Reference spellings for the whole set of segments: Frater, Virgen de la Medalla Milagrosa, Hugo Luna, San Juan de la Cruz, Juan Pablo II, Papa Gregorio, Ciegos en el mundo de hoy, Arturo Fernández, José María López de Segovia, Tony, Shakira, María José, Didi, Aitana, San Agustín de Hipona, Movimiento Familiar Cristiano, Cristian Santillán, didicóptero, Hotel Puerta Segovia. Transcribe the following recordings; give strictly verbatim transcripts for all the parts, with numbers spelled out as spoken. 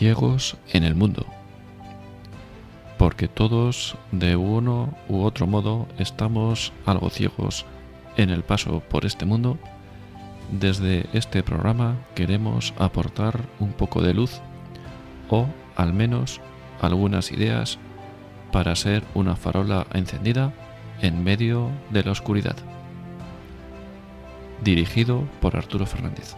ciegos en el mundo, porque todos de uno u otro modo estamos algo ciegos en el paso por este mundo. Desde este programa queremos aportar un poco de luz o al menos algunas ideas para ser una farola encendida en medio de la oscuridad. Dirigido por Arturo Fernández.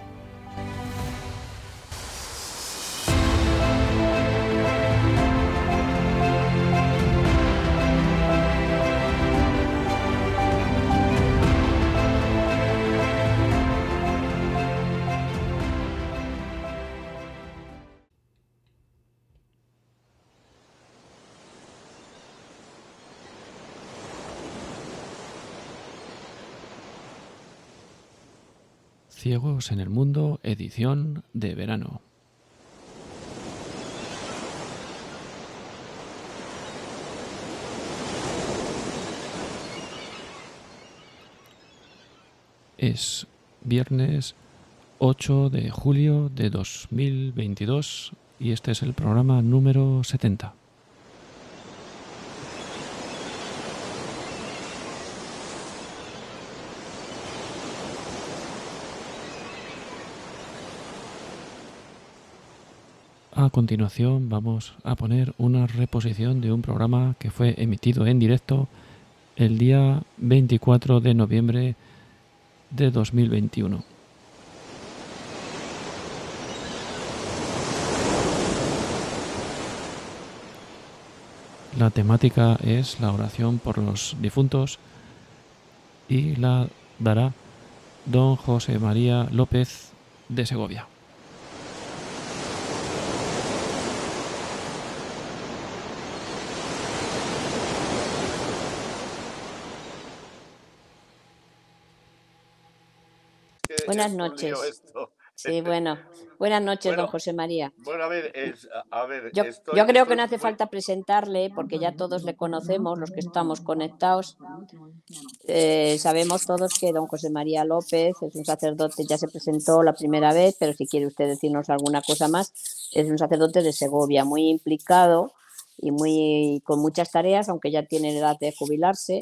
Ciegos en el mundo, edición de verano. Es viernes ocho de julio de dos mil veintidós y este es el programa número setenta. A continuación vamos a poner una reposición de un programa que fue emitido en directo el día veinticuatro de noviembre de dos mil veintiuno. La temática es la oración por los difuntos y la dará don José María López de Segovia. Buenas noches. Sí, bueno. Buenas noches, bueno, don José María. Bueno, a ver, es, a ver yo, estoy, yo creo estoy... que no hace falta presentarle, porque ya todos le conocemos, los que estamos conectados. Eh, sabemos todos que don José María López es un sacerdote, ya se presentó la primera vez, pero si quiere usted decirnos alguna cosa más, es un sacerdote de Segovia, muy implicado y muy con muchas tareas, aunque ya tiene edad de jubilarse.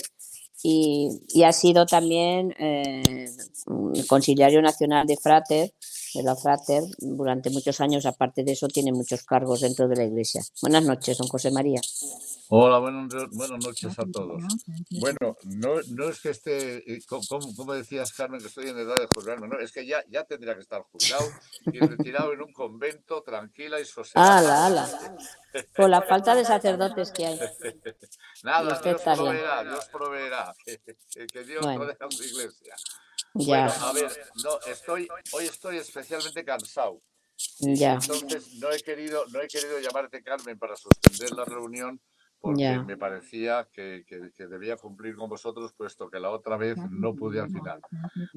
Y, y ha sido también eh, consiliario nacional de Frater, de la Frater, durante muchos años. Aparte de eso, tiene muchos cargos dentro de la Iglesia. Buenas noches, don José María. Hola, buenas, buenas noches a todos. Bueno, no, no es que esté, como, como decías, Carmen, que estoy en edad de jubilarme, no, es que ya, ya tendría que estar jubilado y retirado en un convento, tranquila y sosegada. ¡Hala, hala! Con la falta de sacerdotes que hay. Nada, Dios proveerá, Dios proveerá, que, que Dios bueno. proveerá a su iglesia. Ya. Bueno, a ver, no, estoy, hoy estoy especialmente cansado. Ya. Entonces no he querido, no he querido llamarte, Carmen, para suspender la reunión, porque ya. me parecía que, que, que debía cumplir con vosotros, puesto que la otra vez no pude al final.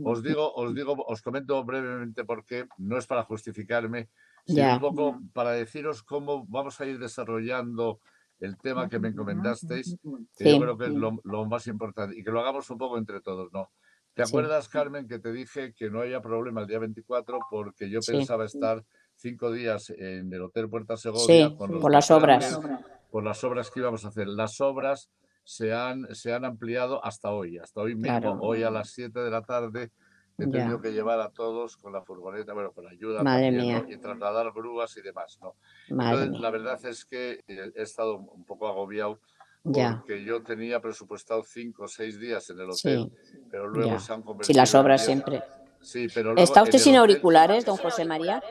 Os digo, os digo, os comento brevemente porque no es para justificarme, sino ya. un poco para deciros cómo vamos a ir desarrollando el tema que me encomendasteis, que sí. yo creo que es lo, lo más importante, y que lo hagamos un poco entre todos, ¿no? ¿Te sí. acuerdas, Carmen, que te dije que no había problema el día veinticuatro porque yo sí. pensaba estar cinco días en el Hotel Puerta Segovia sí, con por las obras? Por las obras que íbamos a hacer. Las obras se han, se han ampliado hasta hoy, hasta hoy mismo. Claro. Hoy a las siete de la tarde he tenido ya. que llevar a todos con la furgoneta, bueno, con ayuda también, ¿no? Y trasladar grúas y demás, ¿no? Entonces, mía. la verdad es que he estado un poco agobiado porque ya. yo tenía presupuestado cinco o seis días en el hotel, sí. pero luego ya. se han convertido. Sí, las obras siempre. Sí, pero luego, ¿está usted sin auriculares, don José María?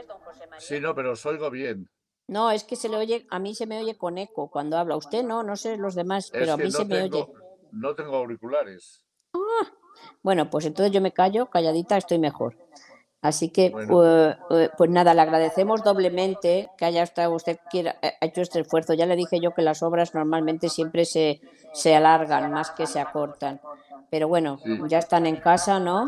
Sí, no, pero os oigo bien. No, es que se le oye, a mí se me oye con eco cuando habla. Usted no, no sé los demás, pero es que a mí no se tengo, me oye. No tengo auriculares. Ah, bueno, pues entonces yo me callo, calladita, estoy mejor. Así que, bueno. pues, pues nada, le agradecemos doblemente que haya estado usted, quiera, ha hecho este esfuerzo. Ya le dije yo que las obras normalmente siempre se, se alargan más que se acortan. Pero bueno, sí. ya están en casa, ¿no?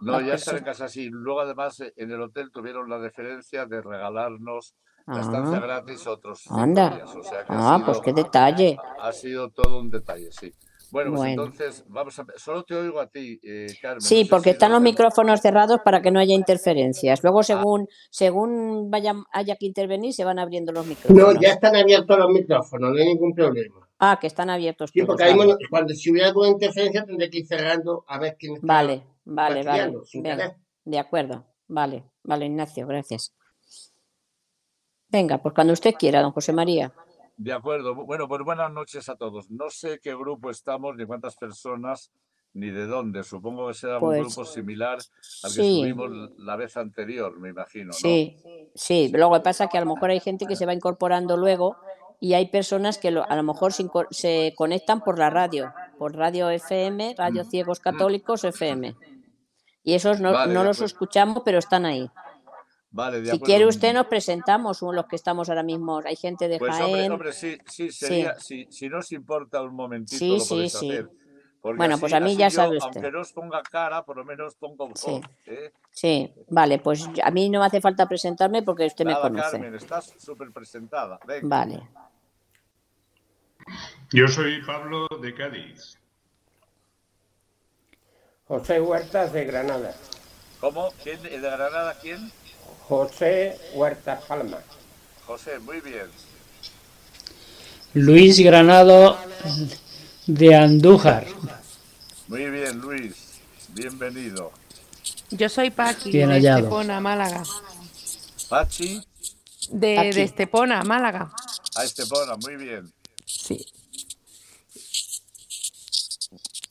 No, las ya personas... están en casa, sí. Luego, además, en el hotel tuvieron la deferencia de regalarnos la estancia ah, gratis otros días, o sea que ah, sido, pues qué detalle. Ha sido todo un detalle, sí. Bueno, pues bueno. Entonces vamos a... Solo te oigo a ti, eh, Carmen. Sí, no sé porque si están no... los micrófonos cerrados para que no haya interferencias. Luego, según ah. según vaya, haya que intervenir, se van abriendo los micrófonos. No, ya están abiertos los micrófonos, no hay ningún problema. Ah, que están abiertos. Sí, porque ahí, cuando si hubiera alguna interferencia tendré que ir cerrando a ver quién está. Vale, vale, vale. Venga, de acuerdo, vale, vale, Ignacio, gracias. Venga, pues cuando usted quiera, don José María. De acuerdo. Bueno, pues buenas noches a todos. No sé qué grupo estamos, ni cuántas personas, ni de dónde. Supongo que será pues, un grupo similar al que estuvimos sí. la vez anterior, me imagino, ¿no? Sí, sí. Luego pasa que a lo mejor hay gente que se va incorporando luego y hay personas que a lo mejor se, se conectan por la radio, por Radio F M, Radio mm. Ciegos Católicos F M. Y esos no, vale, no los escuchamos, pero están ahí. Vale, si quiere usted nos presentamos los que estamos ahora mismo. Hay gente de pues, Jaén. Hombre, hombre, sí, sí, sería, sí. Si, si nos importa un momentito sí, lo podéis sí, hacer. Porque bueno, así, pues a mí ya sabes. Aunque no os ponga cara, por lo menos pongo voz. Sí. ¿eh? Sí, vale, pues a mí no me hace falta presentarme porque usted Nada, me conoce. Carmen, estás súper presentada. Venga. Vale. Yo soy Pablo de Cádiz. José Huertas de Granada. ¿Cómo? ¿Quién? ¿De Granada quién? José Huertas Palma. José, muy bien. Luis Granado de Andújar. Muy bien, Luis. Bienvenido. Yo soy Pachi, bien de hallado. Estepona, Málaga. ¿Pachi? De, de Estepona, Málaga. A Estepona, muy bien. Sí.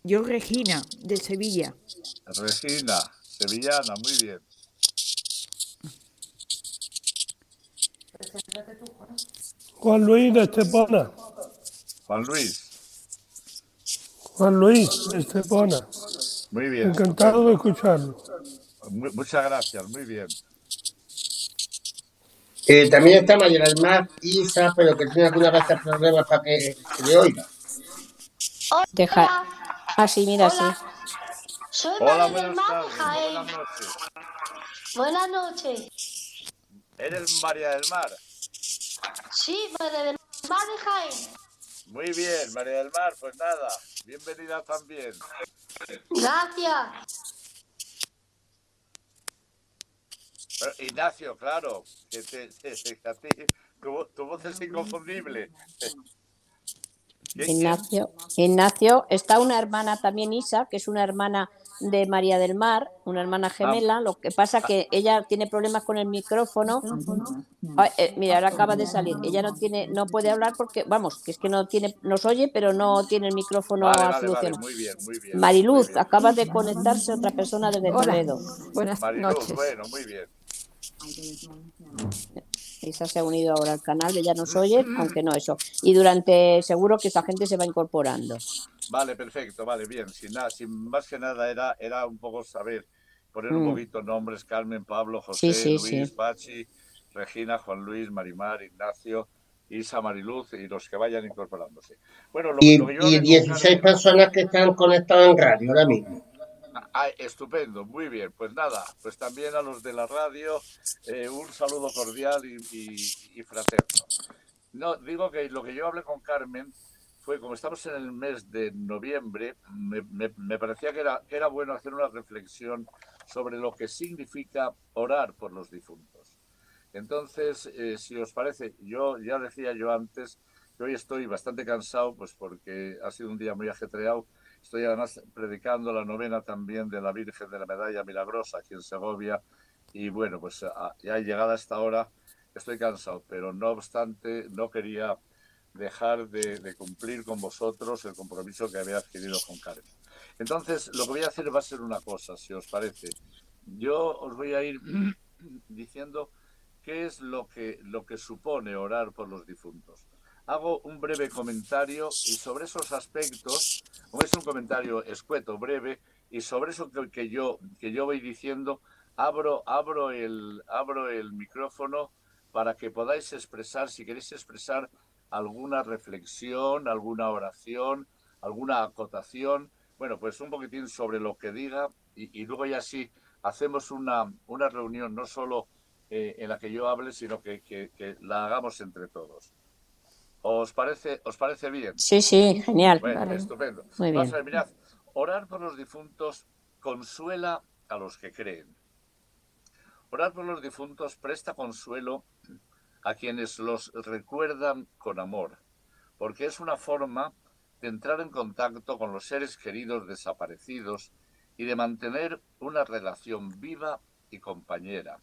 Yo, Regina, de Sevilla. Regina, sevillana, muy bien. Juan Luis de Estepona. Juan Luis. Juan Luis de Estepona. Muy bien. Encantado de escucharlo. Muchas gracias, muy bien. Eh, también está María del Mar, Isa, pero que tiene alguna vez problemas para que le oiga. Deja. Ah, sí, mira, hola. Sí. Soy María del Mar, Jaén. Buenas noches. Buenas noches. ¿Eres María del Mar? Sí, María del Mar de Jaén. Muy bien, María del Mar, pues nada, bienvenida también. Gracias. Pero, Ignacio, claro, que te, te, te, a ti, tu, tu voz es inconfundible. Ignacio, Ignacio, está una hermana también, Isa, que es una hermana de María del Mar, una hermana gemela, ah, lo que pasa que ella tiene problemas con el micrófono. Ah, eh, mira, ahora acaba de salir. Ella no tiene, no puede hablar porque, vamos, que es que no tiene, nos oye, pero no tiene el micrófono vale, vale, solucionado. Vale, muy bien, muy bien. Mariluz, muy bien. Acaba de conectarse otra persona desde Toledo. Buenas Mariluz, noches. Bueno, muy bien. Isa se ha unido ahora al canal, ella nos oye, aunque no eso. Y durante, seguro que esa gente se va incorporando. Vale, perfecto, vale, bien. Sin nada, sin más que nada era, era un poco saber, poner un mm. poquito nombres, Carmen, Pablo, José, sí, sí, Luis, sí. Pachi, Regina, Juan Luis, Marimar, Ignacio, Isa, Mariluz y los que vayan incorporándose. Bueno, lo, y, lo que yo y dieciséis personas que están conectadas en radio ahora mismo. Ah, estupendo, muy bien, pues nada, pues también a los de la radio eh, un saludo cordial y, y, y fraterno. No, digo que lo que yo hablé con Carmen fue, como estamos en el mes de noviembre, me, me, me parecía que era, que era bueno hacer una reflexión sobre lo que significa orar por los difuntos. Entonces, eh, si os parece, yo ya decía yo antes que hoy estoy bastante cansado, pues porque ha sido un día muy ajetreado. Estoy además predicando la novena también de la Virgen de la Medalla Milagrosa aquí en Segovia. Y bueno, pues a, ya llegada esta hora estoy cansado, pero no obstante no quería dejar de, de cumplir con vosotros el compromiso que había adquirido con Carmen. Entonces, lo que voy a hacer va a ser una cosa, si os parece. Yo os voy a ir diciendo qué es lo que, lo que supone orar por los difuntos. Hago un breve comentario y sobre esos aspectos, es un comentario escueto, breve, y sobre eso que, que, yo, que yo voy diciendo, abro, abro, el, abro el micrófono para que podáis expresar, si queréis expresar alguna reflexión, alguna oración, alguna acotación, bueno, pues un poquitín sobre lo que diga y, y luego ya sí hacemos una, una reunión, no solo eh, en la que yo hable, sino que, que, que la hagamos entre todos. ¿Os parece, os parece bien? Sí, sí, genial. Bueno, vale. Estupendo. Muy bien. Vamos a ver, mirad, orar por los difuntos consuela a los que creen. Orar por los difuntos presta consuelo a quienes los recuerdan con amor, porque es una forma de entrar en contacto con los seres queridos desaparecidos y de mantener una relación viva y compañera.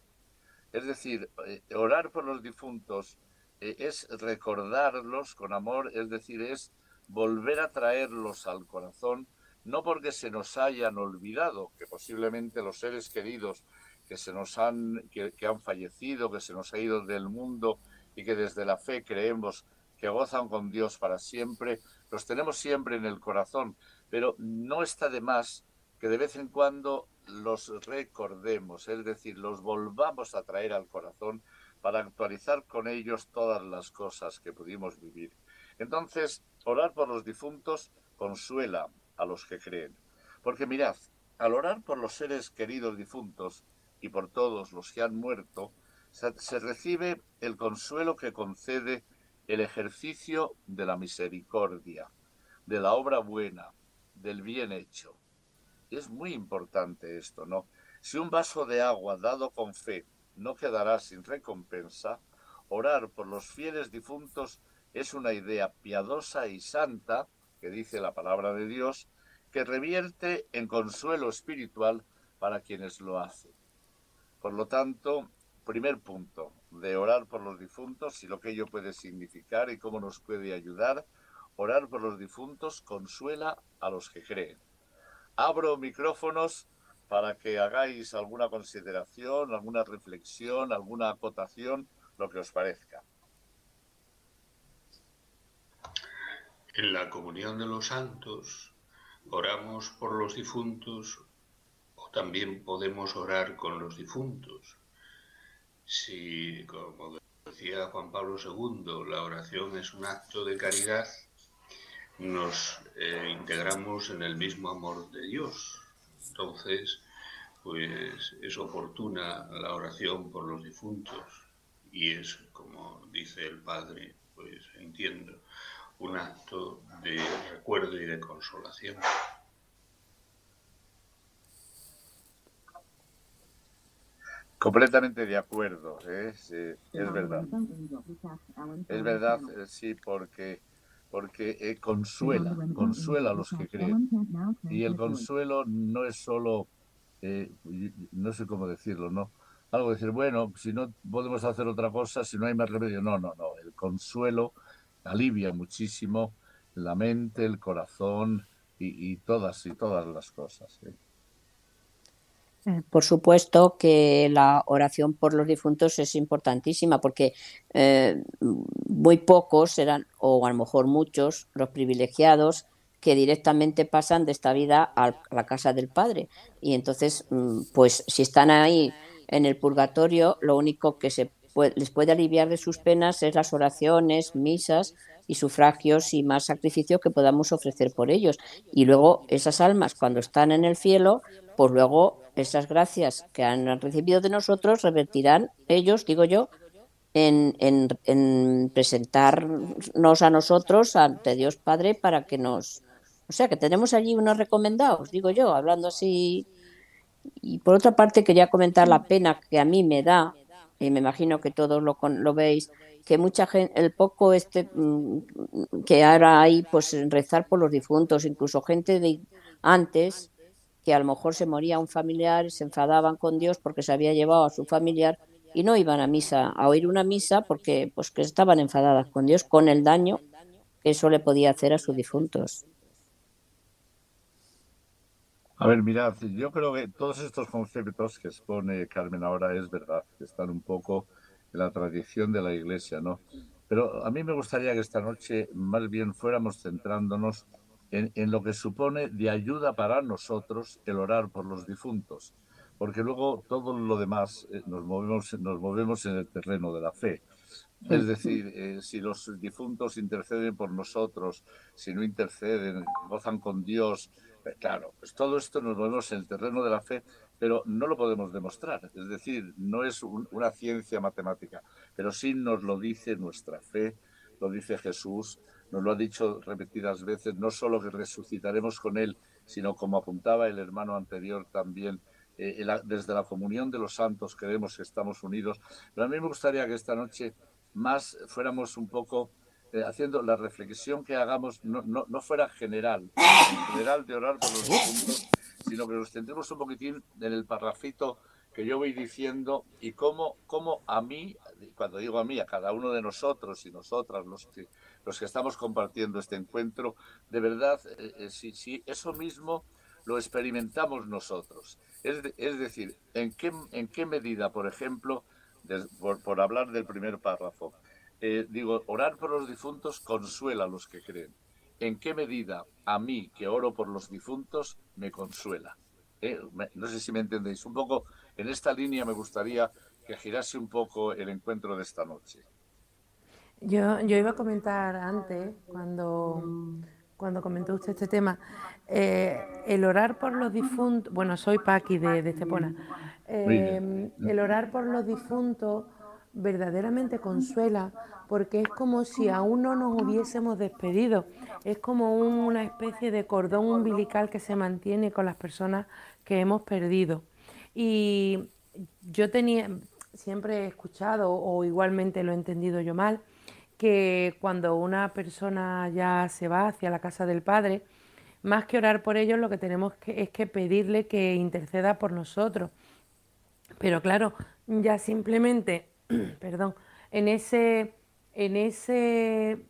Es decir, eh, orar por los difuntos eh, es recordarlos con amor, es decir, es volver a traerlos al corazón, no porque se nos hayan olvidado, que posiblemente los seres queridos que se nos han, que, que han fallecido, que se nos ha ido del mundo y que desde la fe creemos que gozan con Dios para siempre, los tenemos siempre en el corazón, pero no está de más que de vez en cuando los recordemos, es decir, los volvamos a traer al corazón para actualizar con ellos todas las cosas que pudimos vivir. Entonces, orar por los difuntos consuela a los que creen. Porque mirad, al orar por los seres queridos difuntos y por todos los que han muerto, se, se recibe el consuelo que concede el ejercicio de la misericordia, de la obra buena, del bien hecho. Es muy importante esto, ¿no? Si un vaso de agua dado con fe no quedará sin recompensa, orar por los fieles difuntos es una idea piadosa y santa, que dice la palabra de Dios, que revierte en consuelo espiritual para quienes lo hacen. Por lo tanto, primer punto de orar por los difuntos y lo que ello puede significar y cómo nos puede ayudar, orar por los difuntos consuela a los que creen. Abro micrófonos para que hagáis alguna consideración, alguna reflexión, alguna acotación, lo que os parezca. En la comunión de los santos oramos por los difuntos o también podemos orar con los difuntos. Si, como decía Juan Pablo segundo, la oración es un acto de caridad, nos eh, integramos en el mismo amor de Dios. Entonces, pues es oportuna la oración por los difuntos y es, como dice el Padre, pues entiendo, un acto de recuerdo y de consolación. Completamente de acuerdo, ¿eh? Sí, es verdad. Es verdad, sí, porque... porque eh, consuela, consuela a los que creen. Y el consuelo no es solo, eh, no sé cómo decirlo, ¿no? Algo de decir, bueno, si no podemos hacer otra cosa, si no hay más remedio. No, no, no. El consuelo alivia muchísimo la mente, el corazón y, y todas y todas las cosas, ¿eh? Por supuesto que la oración por los difuntos es importantísima porque eh, muy pocos serán, o a lo mejor muchos, los privilegiados que directamente pasan de esta vida a la casa del Padre. Y entonces, pues si están ahí en el purgatorio, lo único que se puede, les puede aliviar de sus penas es las oraciones, misas y sufragios y más sacrificios que podamos ofrecer por ellos. Y luego esas almas, cuando están en el cielo, pues luego esas gracias que han recibido de nosotros revertirán ellos, digo yo, en, en, en presentarnos a nosotros ante Dios Padre para que nos... O sea, que tenemos allí unos recomendados, digo yo, hablando así. Y por otra parte quería comentar la pena que a mí me da, y me imagino que todos lo, lo veis, que mucha gente, el poco este que ahora hay, pues rezar por los difuntos, incluso gente de antes... que a lo mejor se moría un familiar, se enfadaban con Dios porque se había llevado a su familiar y no iban a misa, a oír una misa porque pues que estaban enfadadas con Dios, con el daño que eso le podía hacer a sus difuntos. A ver, mirad, yo creo que todos estos conceptos que expone Carmen ahora es verdad, que están un poco en la tradición de la Iglesia, ¿no? Pero a mí me gustaría que esta noche más bien fuéramos centrándonos En, en lo que supone de ayuda para nosotros el orar por los difuntos, porque luego todo lo demás eh, nos movemos, nos movemos en el terreno de la fe. Es decir, eh, si los difuntos interceden por nosotros, si no interceden, gozan con Dios, eh, claro, pues todo esto nos movemos en el terreno de la fe, pero no lo podemos demostrar. Es decir, no es un, una ciencia matemática, pero sí nos lo dice nuestra fe, lo dice Jesús, nos lo ha dicho repetidas veces, no solo que resucitaremos con Él, sino como apuntaba el hermano anterior también, eh, la, desde la comunión de los santos creemos que estamos unidos. Pero a mí me gustaría que esta noche más fuéramos un poco eh, haciendo la reflexión que hagamos, no, no, no fuera general, general de orar por los difuntos, sino que nos centremos un poquitín en el parrafito que yo voy diciendo y cómo, cómo a mí, cuando digo a mí, a cada uno de nosotros y nosotras, los que, los que estamos compartiendo este encuentro, de verdad, eh, si, si eso mismo lo experimentamos nosotros. Es, de, es decir, ¿en qué, en qué medida, por ejemplo, de, por, por hablar del primer párrafo, eh, digo, orar por los difuntos consuela a los que creen? ¿En qué medida a mí, que oro por los difuntos, me consuela? Eh, me, no sé si me entendéis. Un poco en esta línea me gustaría que girase un poco el encuentro de esta noche. Yo, yo iba a comentar antes, cuando, cuando comentó usted este tema, eh, el orar por los difuntos... Bueno, soy Paqui de, de Estepona. Eh, el orar por los difuntos verdaderamente consuela, porque es como si aún no nos hubiésemos despedido. Es como un, una especie de cordón umbilical que se mantiene con las personas que hemos perdido. Y yo tenía, siempre he escuchado, o igualmente lo he entendido yo mal, que cuando una persona ya se va hacia la casa del Padre, más que orar por ellos, lo que tenemos que, es que pedirle que interceda por nosotros. Pero claro, ya simplemente, perdón, en ese, en ese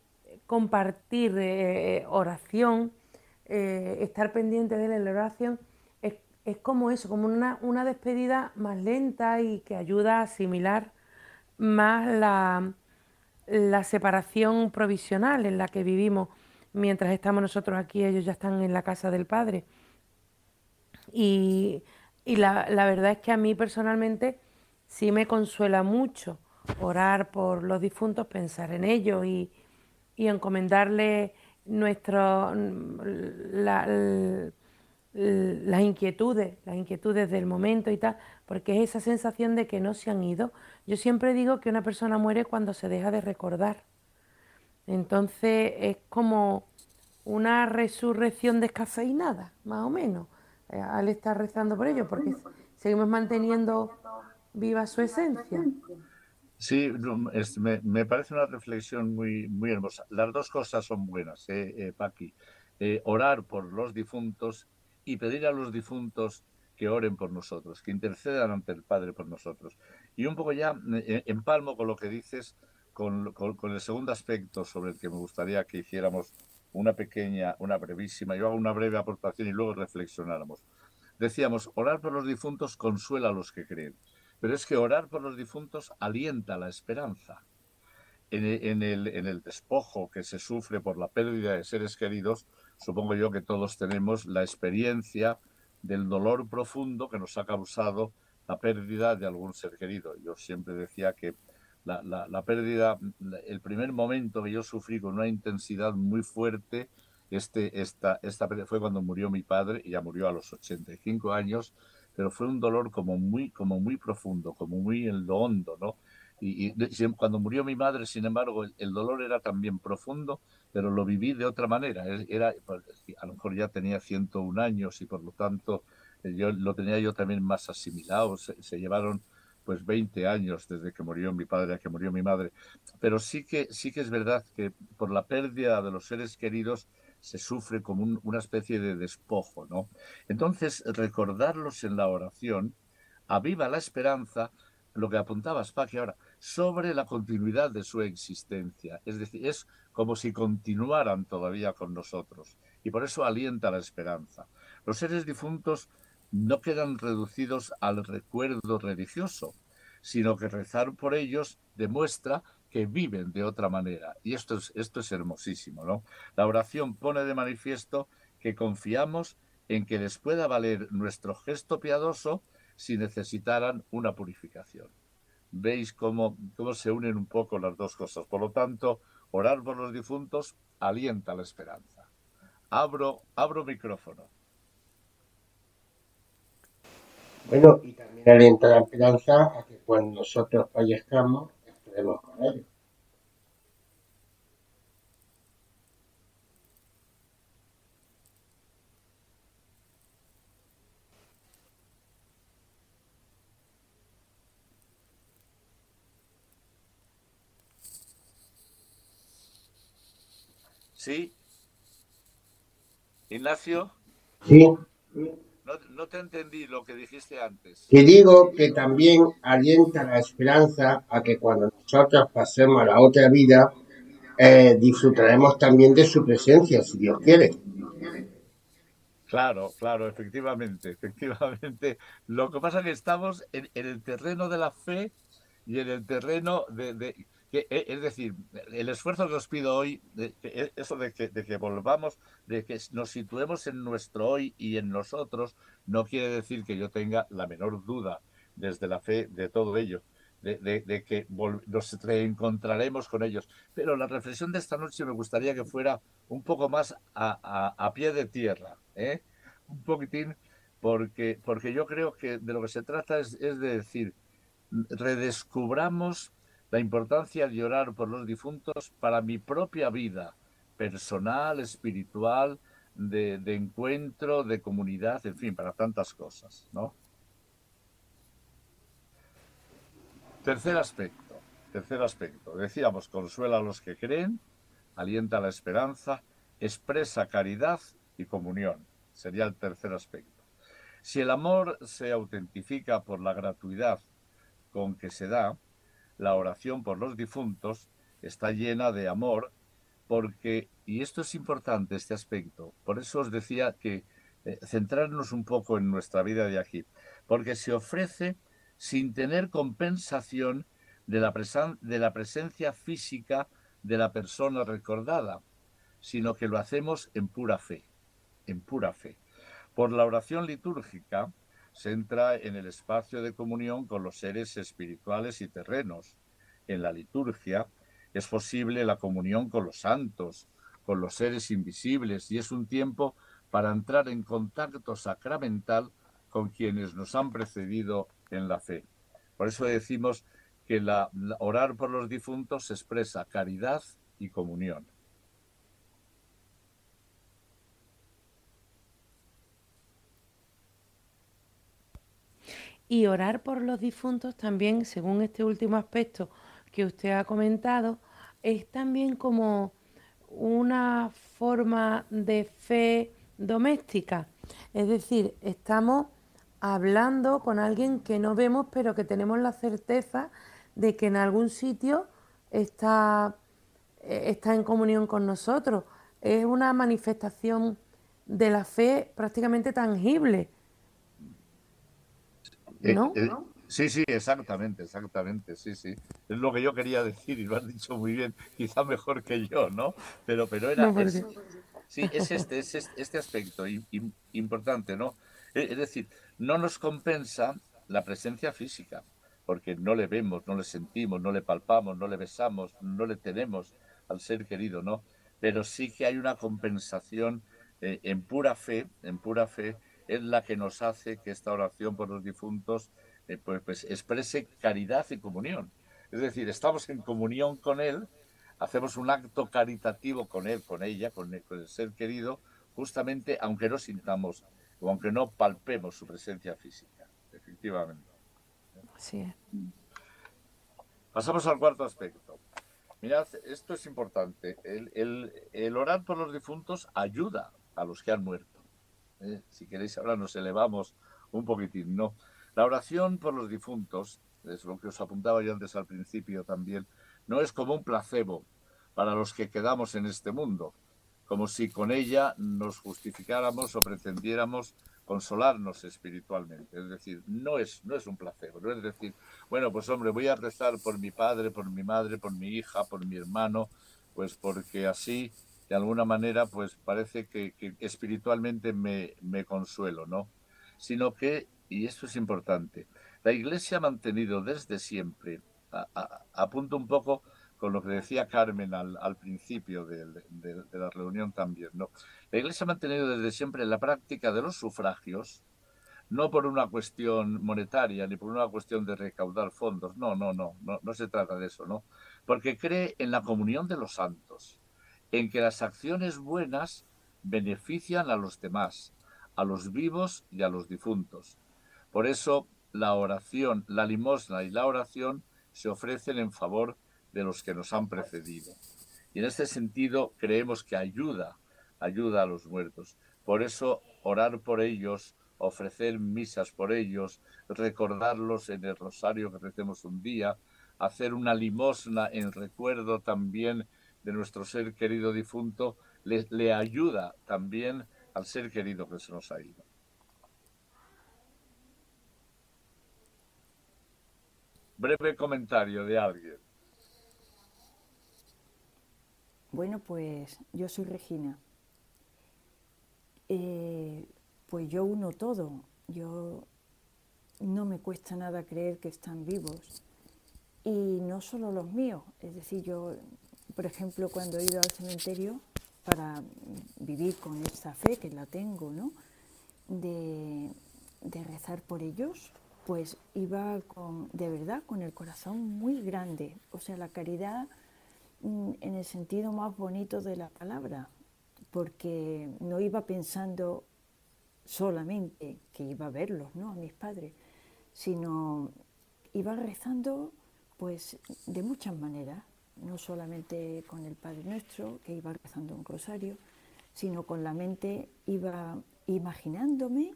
compartir eh, oración, eh, estar pendiente de la oración, es como eso, como una, una despedida más lenta y que ayuda a asimilar más la, la separación provisional en la que vivimos mientras estamos nosotros aquí, ellos ya están en la casa del Padre. Y, y la, la verdad es que a mí personalmente sí me consuela mucho orar por los difuntos, pensar en ellos y, y encomendarles nuestro... La, la, las inquietudes, las inquietudes del momento y tal, porque es esa sensación de que no se han ido. Yo siempre digo que una persona muere cuando se deja de recordar. Entonces es como una resurrección descafeinada, más o menos, al estar rezando por ello, porque seguimos manteniendo viva su esencia. Sí, es, me, me parece una reflexión muy, muy hermosa. Las dos cosas son buenas, eh, eh, Paqui. Eh, orar por los difuntos y pedir a los difuntos que oren por nosotros, que intercedan ante el Padre por nosotros. Y un poco ya empalmo con lo que dices, con, con, con el segundo aspecto sobre el que me gustaría que hiciéramos una pequeña, una brevísima, yo hago una breve aportación y luego reflexionáramos. Decíamos, orar por los difuntos consuela a los que creen, pero es que orar por los difuntos alienta la esperanza. En, en, el, en el despojo que se sufre por la pérdida de seres queridos, supongo yo que todos tenemos la experiencia del dolor profundo que nos ha causado la pérdida de algún ser querido. Yo siempre decía que la, la, la pérdida, el primer momento que yo sufrí con una intensidad muy fuerte, este, esta, esta fue cuando murió mi padre, y ya murió a los ochenta y cinco años, pero fue un dolor como muy, como muy profundo, como muy en lo hondo, ¿no? Y, y cuando murió mi madre, sin embargo, el, el dolor era también profundo, pero lo viví de otra manera. Era, a lo mejor ya tenía ciento un años y por lo tanto yo, lo tenía yo también más asimilado. Se, se llevaron pues veinte años desde que murió mi padre a que murió mi madre. Pero sí que, sí que es verdad que por la pérdida de los seres queridos se sufre como un, una especie de despojo, ¿no? Entonces recordarlos en la oración aviva la esperanza, lo que apuntabas, Paqui, ahora, sobre la continuidad de su existencia. Es decir, es como si continuaran todavía con nosotros y por eso alienta la esperanza. Los seres difuntos no quedan reducidos al recuerdo religioso, sino que rezar por ellos demuestra que viven de otra manera. Y esto es, esto es hermosísimo, ¿no? La oración pone de manifiesto que confiamos en que les pueda valer nuestro gesto piadoso si necesitaran una purificación. Veis cómo, cómo se unen un poco las dos cosas. Por lo tanto, orar por los difuntos alienta la esperanza. Abro, abro micrófono. Bueno, y también alienta la esperanza a que cuando nosotros fallezcamos, estaremos con ellos. ¿Sí? Ignacio. Sí. No, no te entendí lo que dijiste antes. Que digo que también alienta la esperanza a que cuando nosotros pasemos a la otra vida, eh, disfrutaremos también de su presencia, si Dios quiere. Claro, claro, efectivamente, efectivamente. Lo que pasa es que estamos en, en el terreno de la fe y en el terreno de... de que, es decir, el esfuerzo que os pido hoy, de, de, eso de que, de que volvamos, de que nos situemos en nuestro hoy y en nosotros, no quiere decir que yo tenga la menor duda desde la fe de todo ello, de, de, de que vol- nos reencontraremos con ellos. Pero la reflexión de esta noche me gustaría que fuera un poco más a, a, a pie de tierra, ¿eh? Un poquitín, porque, porque yo creo que de lo que se trata es, es de decir, redescubramos la importancia de orar por los difuntos para mi propia vida personal, espiritual, de, de encuentro, de comunidad, en fin, para tantas cosas, ¿no? Tercer aspecto, tercer aspecto. Decíamos, consuela a los que creen, alienta la esperanza, expresa caridad y comunión. Sería el tercer aspecto. Si el amor se autentifica por la gratuidad con que se da, la oración por los difuntos está llena de amor porque, y esto es importante, este aspecto, por eso os decía que eh, centrarnos un poco en nuestra vida de aquí, porque se ofrece sin tener compensación de la, presa, de la presencia física de la persona recordada, sino que lo hacemos en pura fe, en pura fe. Por la oración litúrgica, se entra en el espacio de comunión con los seres espirituales y terrenos. En la liturgia es posible la comunión con los santos, con los seres invisibles, y es un tiempo para entrar en contacto sacramental con quienes nos han precedido en la fe. Por eso decimos que la, la, orar por los difuntos expresa caridad y comunión. Y orar por los difuntos también, según este último aspecto que usted ha comentado, es también como una forma de fe doméstica. Es decir, estamos hablando con alguien que no vemos, pero que tenemos la certeza de que en algún sitio está, está en comunión con nosotros. Es una manifestación de la fe prácticamente tangible. Eh, ¿No? eh, sí, sí, exactamente, exactamente, sí, sí. Es lo que yo quería decir y lo has dicho muy bien, quizá mejor que yo, ¿no? Pero, pero era... No, es, sí, es este, es este, este aspecto i, i, importante, ¿no? Es, es decir, no nos compensa la presencia física, porque no le vemos, no le sentimos, no le palpamos, no le besamos, no le tenemos al ser querido, ¿no? Pero sí que hay una compensación eh, en pura fe, en pura fe, es la que nos hace que esta oración por los difuntos eh, pues, pues exprese caridad y comunión. Es decir, estamos en comunión con él, hacemos un acto caritativo con él, con ella, con el, con el ser querido, justamente aunque no sintamos o aunque no palpemos su presencia física, efectivamente. Así es. Pasamos al cuarto aspecto. Mirad, esto es importante. El, el, el orar por los difuntos ayuda a los que han muerto. Eh, si queréis ahora nos elevamos un poquitín, ¿no? La oración por los difuntos, es lo que os apuntaba yo antes al principio también, no es como un placebo para los que quedamos en este mundo, como si con ella nos justificáramos o pretendiéramos consolarnos espiritualmente. Es decir, no es, no es un placebo, no es decir, bueno, pues hombre, voy a rezar por mi padre, por mi madre, por mi hija, por mi hermano, pues porque así... de alguna manera, pues parece que, que espiritualmente me, me consuelo, ¿no? Sino que, y esto es importante, la Iglesia ha mantenido desde siempre, a, a, apunto un poco con lo que decía Carmen al, al principio de, de, de la reunión también, ¿no? La Iglesia ha mantenido desde siempre la práctica de los sufragios, no por una cuestión monetaria ni por una cuestión de recaudar fondos, no, no, no, no, no se trata de eso, ¿no? Porque cree en la comunión de los santos, en que las acciones buenas benefician a los demás, a los vivos y a los difuntos. Por eso la oración, la limosna y la oración se ofrecen en favor de los que nos han precedido. Y en este sentido creemos que ayuda, ayuda a los muertos. Por eso orar por ellos, ofrecer misas por ellos, recordarlos en el rosario que recemos un día, hacer una limosna en recuerdo también de nuestro ser querido difunto, le, le ayuda también al ser querido que se nos ha ido. Breve comentario de alguien. Bueno, pues yo soy Regina. Eh, pues yo uno todo. Yo no me cuesta nada creer que están vivos. Y no solo los míos. Es decir, yo, por ejemplo, cuando he ido al cementerio para vivir con esa fe que la tengo, ¿no? De, de rezar por ellos, pues iba con, de verdad, con el corazón muy grande. O sea, la caridad en el sentido más bonito de la palabra, porque no iba pensando solamente que iba a verlos, ¿no?, a mis padres, sino iba rezando pues de muchas maneras, no solamente con el Padre Nuestro, que iba rezando un rosario, sino con la mente iba imaginándome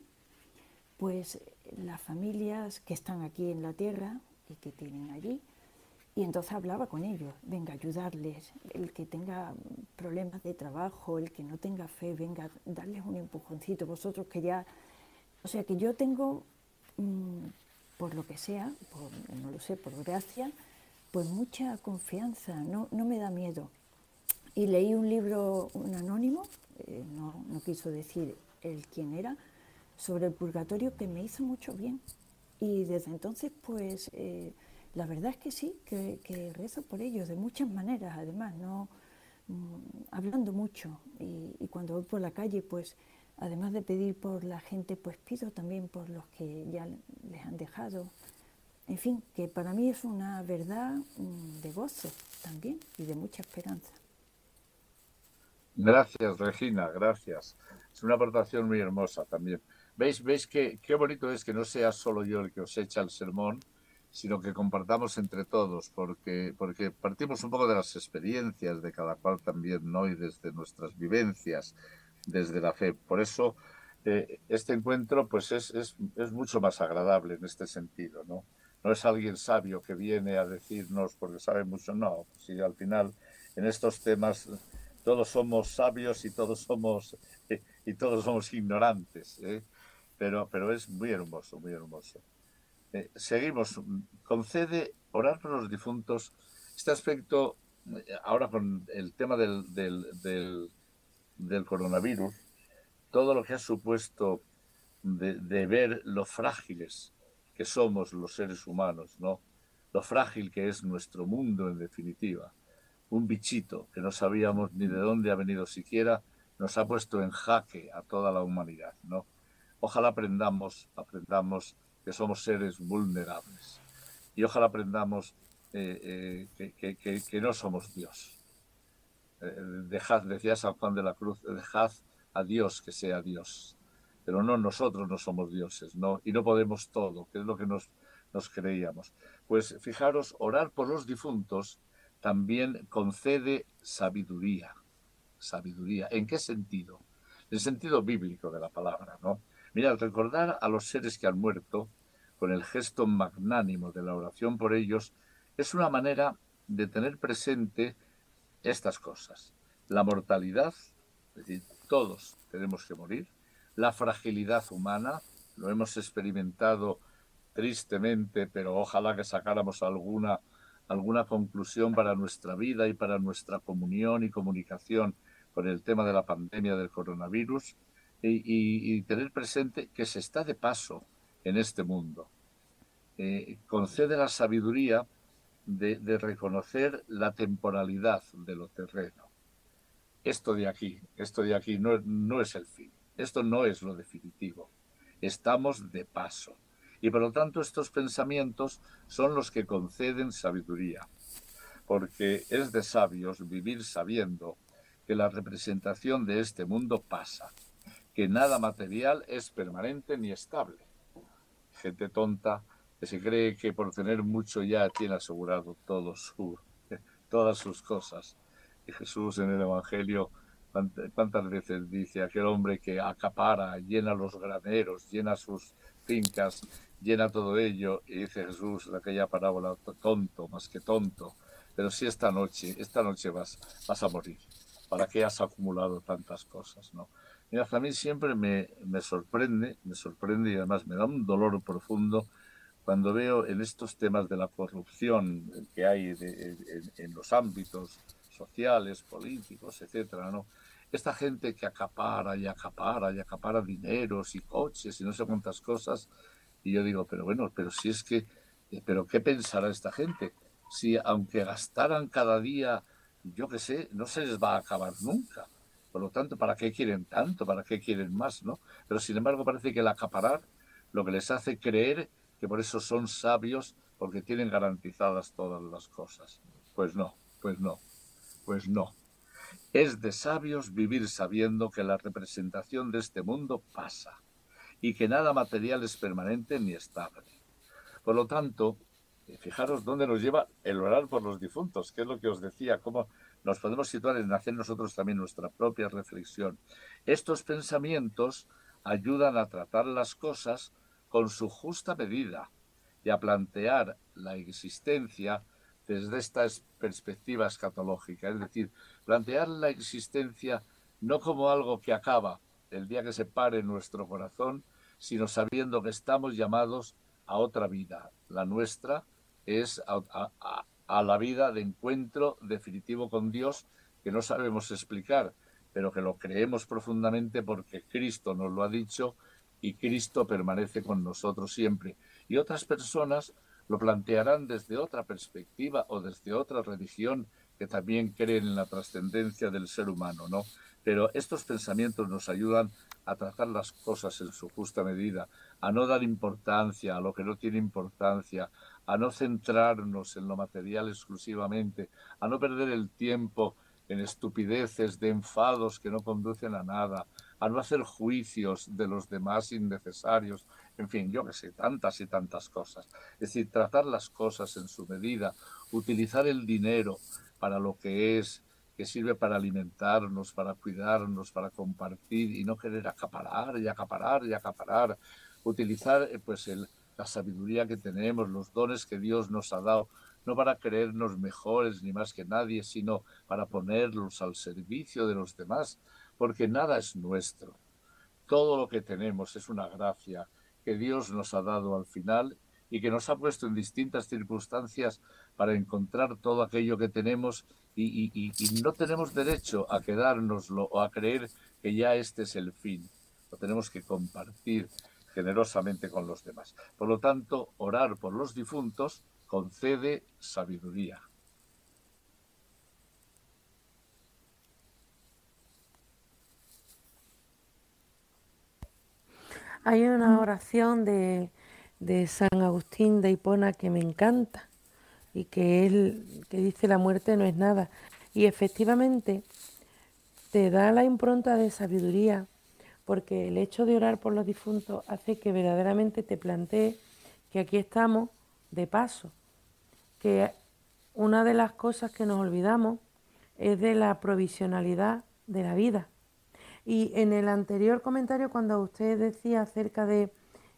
pues las familias que están aquí en la tierra y que tienen allí. Y entonces hablaba con ellos, venga, ayudarles, el que tenga problemas de trabajo, el que no tenga fe, venga, darles un empujoncito, vosotros que ya... O sea, que yo tengo, mmm, por lo que sea, por, no lo sé, por gracia, pues mucha confianza, no, no me da miedo. Y leí un libro, un anónimo, eh, no, no quiso decir el quién era, sobre el purgatorio, que me hizo mucho bien. Y desde entonces, pues... Eh, La verdad es que sí, que, que rezo por ellos de muchas maneras, además, no hablando mucho. Y, y cuando voy por la calle, pues, además de pedir por la gente, pues pido también por los que ya les han dejado. En fin, que para mí es una verdad de gozo también y de mucha esperanza. Gracias, Regina, gracias. Es una aportación muy hermosa también. ¿Veis, veis que, qué bonito es que no sea solo yo el que os echa el sermón, sino que compartamos entre todos, porque, porque partimos un poco de las experiencias de cada cual también, ¿no?, y desde nuestras vivencias, desde la fe. Por eso eh, este encuentro pues es, es, es mucho más agradable en este sentido, ¿no? No es alguien sabio que viene a decirnos porque sabe mucho, no. Si al final en estos temas todos somos sabios y todos somos, eh, y todos somos ignorantes, ¿eh? Pero, pero es muy hermoso, muy hermoso. Eh, seguimos, concede orar por los difuntos. Este aspecto, ahora con el tema del, del, del, del coronavirus, todo lo que ha supuesto de, de ver lo frágiles que somos los seres humanos, ¿no? Lo frágil que es nuestro mundo, en definitiva. Un bichito que no sabíamos ni de dónde ha venido siquiera, nos ha puesto en jaque a toda la humanidad, ¿no? Ojalá aprendamos, aprendamos que somos seres vulnerables. Y ojalá aprendamos eh, eh, que, que, que no somos Dios. Eh, dejad, decía San Juan de la Cruz, dejad a Dios que sea Dios. Pero no, nosotros no somos dioses, ¿no? Y no podemos todo, que es lo que nos, nos creíamos. Pues fijaros, orar por los difuntos también concede sabiduría. Sabiduría. ¿En qué sentido? En el sentido bíblico de la palabra, ¿no? Mira, al recordar a los seres que han muerto, con el gesto magnánimo de la oración por ellos, es una manera de tener presente estas cosas. La mortalidad, es decir, todos tenemos que morir. La fragilidad humana, lo hemos experimentado tristemente, pero ojalá que sacáramos alguna, alguna conclusión para nuestra vida y para nuestra comunión y comunicación con el tema de la pandemia del coronavirus. Y, y tener presente que se está de paso en este mundo. Eh, concede la sabiduría de, de reconocer la temporalidad de lo terreno. Esto de aquí, esto de aquí no, no es el fin, esto no es lo definitivo. Estamos de paso. Y por lo tanto estos pensamientos son los que conceden sabiduría, porque es de sabios vivir sabiendo que la representación de este mundo pasa, que nada material es permanente ni estable. Gente tonta que se cree que por tener mucho ya tiene asegurado todo su, todas sus cosas. Y Jesús en el Evangelio, ¿cuántas veces dice aquel hombre que acapara, llena los graneros, llena sus fincas, llena todo ello? Y dice Jesús en aquella parábola, tonto, más que tonto, pero si esta noche, esta noche vas, vas a morir, ¿para qué has acumulado tantas cosas, no? Mira, a mí siempre me, me sorprende, me sorprende y además me da un dolor profundo cuando veo en estos temas de la corrupción que hay de, en, en los ámbitos sociales, políticos, etcétera, ¿no? Esta gente que acapara y acapara y acapara dineros y coches y no sé cuántas cosas, y yo digo, pero bueno, pero si es que, pero ¿qué pensará esta gente? Si aunque gastaran cada día, yo qué sé, no se les va a acabar nunca. Por lo tanto, ¿para qué quieren tanto? ¿Para qué quieren más, no? Pero sin embargo parece que el acaparar lo que les hace creer que por eso son sabios, porque tienen garantizadas todas las cosas. Pues no, pues no, pues no. Es de sabios vivir sabiendo que la representación de este mundo pasa y que nada material es permanente ni estable. Por lo tanto, fijaros dónde nos lleva el orar por los difuntos, que es lo que os decía, cómo nos podemos situar en hacer nosotros también nuestra propia reflexión. Estos pensamientos ayudan a tratar las cosas con su justa medida y a plantear la existencia desde esta perspectiva escatológica, es decir, plantear la existencia no como algo que acaba el día que se pare nuestro corazón, sino sabiendo que estamos llamados a otra vida. La nuestra es a, a, a, a la vida de encuentro definitivo con Dios, que no sabemos explicar, pero que lo creemos profundamente porque Cristo nos lo ha dicho y Cristo permanece con nosotros siempre. Y otras personas lo plantearán desde otra perspectiva o desde otra religión que también creen en la trascendencia del ser humano, ¿no? Pero estos pensamientos nos ayudan a tratar las cosas en su justa medida, a no dar importancia a lo que no tiene importancia, a no centrarnos en lo material exclusivamente, a no perder el tiempo en estupideces de enfados que no conducen a nada, a no hacer juicios de los demás innecesarios, en fin, yo que sé, tantas y tantas cosas. Es decir, tratar las cosas en su medida, utilizar el dinero para lo que es, que sirve para alimentarnos, para cuidarnos, para compartir y no querer acaparar y acaparar y acaparar. Utilizar pues el, la sabiduría que tenemos, los dones que Dios nos ha dado, no para creernos mejores ni más que nadie, sino para ponerlos al servicio de los demás, porque nada es nuestro. Todo lo que tenemos es una gracia que Dios nos ha dado al final y que nos ha puesto en distintas circunstancias para encontrar todo aquello que tenemos y, y, y no tenemos derecho a quedárnoslo o a creer que ya este es el fin. Lo tenemos que compartir generosamente con los demás. Por lo tanto, orar por los difuntos concede sabiduría. Hay una oración de, de San Agustín de Hipona que me encanta y que él que dice la muerte no es nada. Y efectivamente te da la impronta de sabiduría, porque el hecho de orar por los difuntos hace que verdaderamente te plantees que aquí estamos de paso, que una de las cosas que nos olvidamos es de la provisionalidad de la vida. Y en el anterior comentario, cuando usted decía acerca de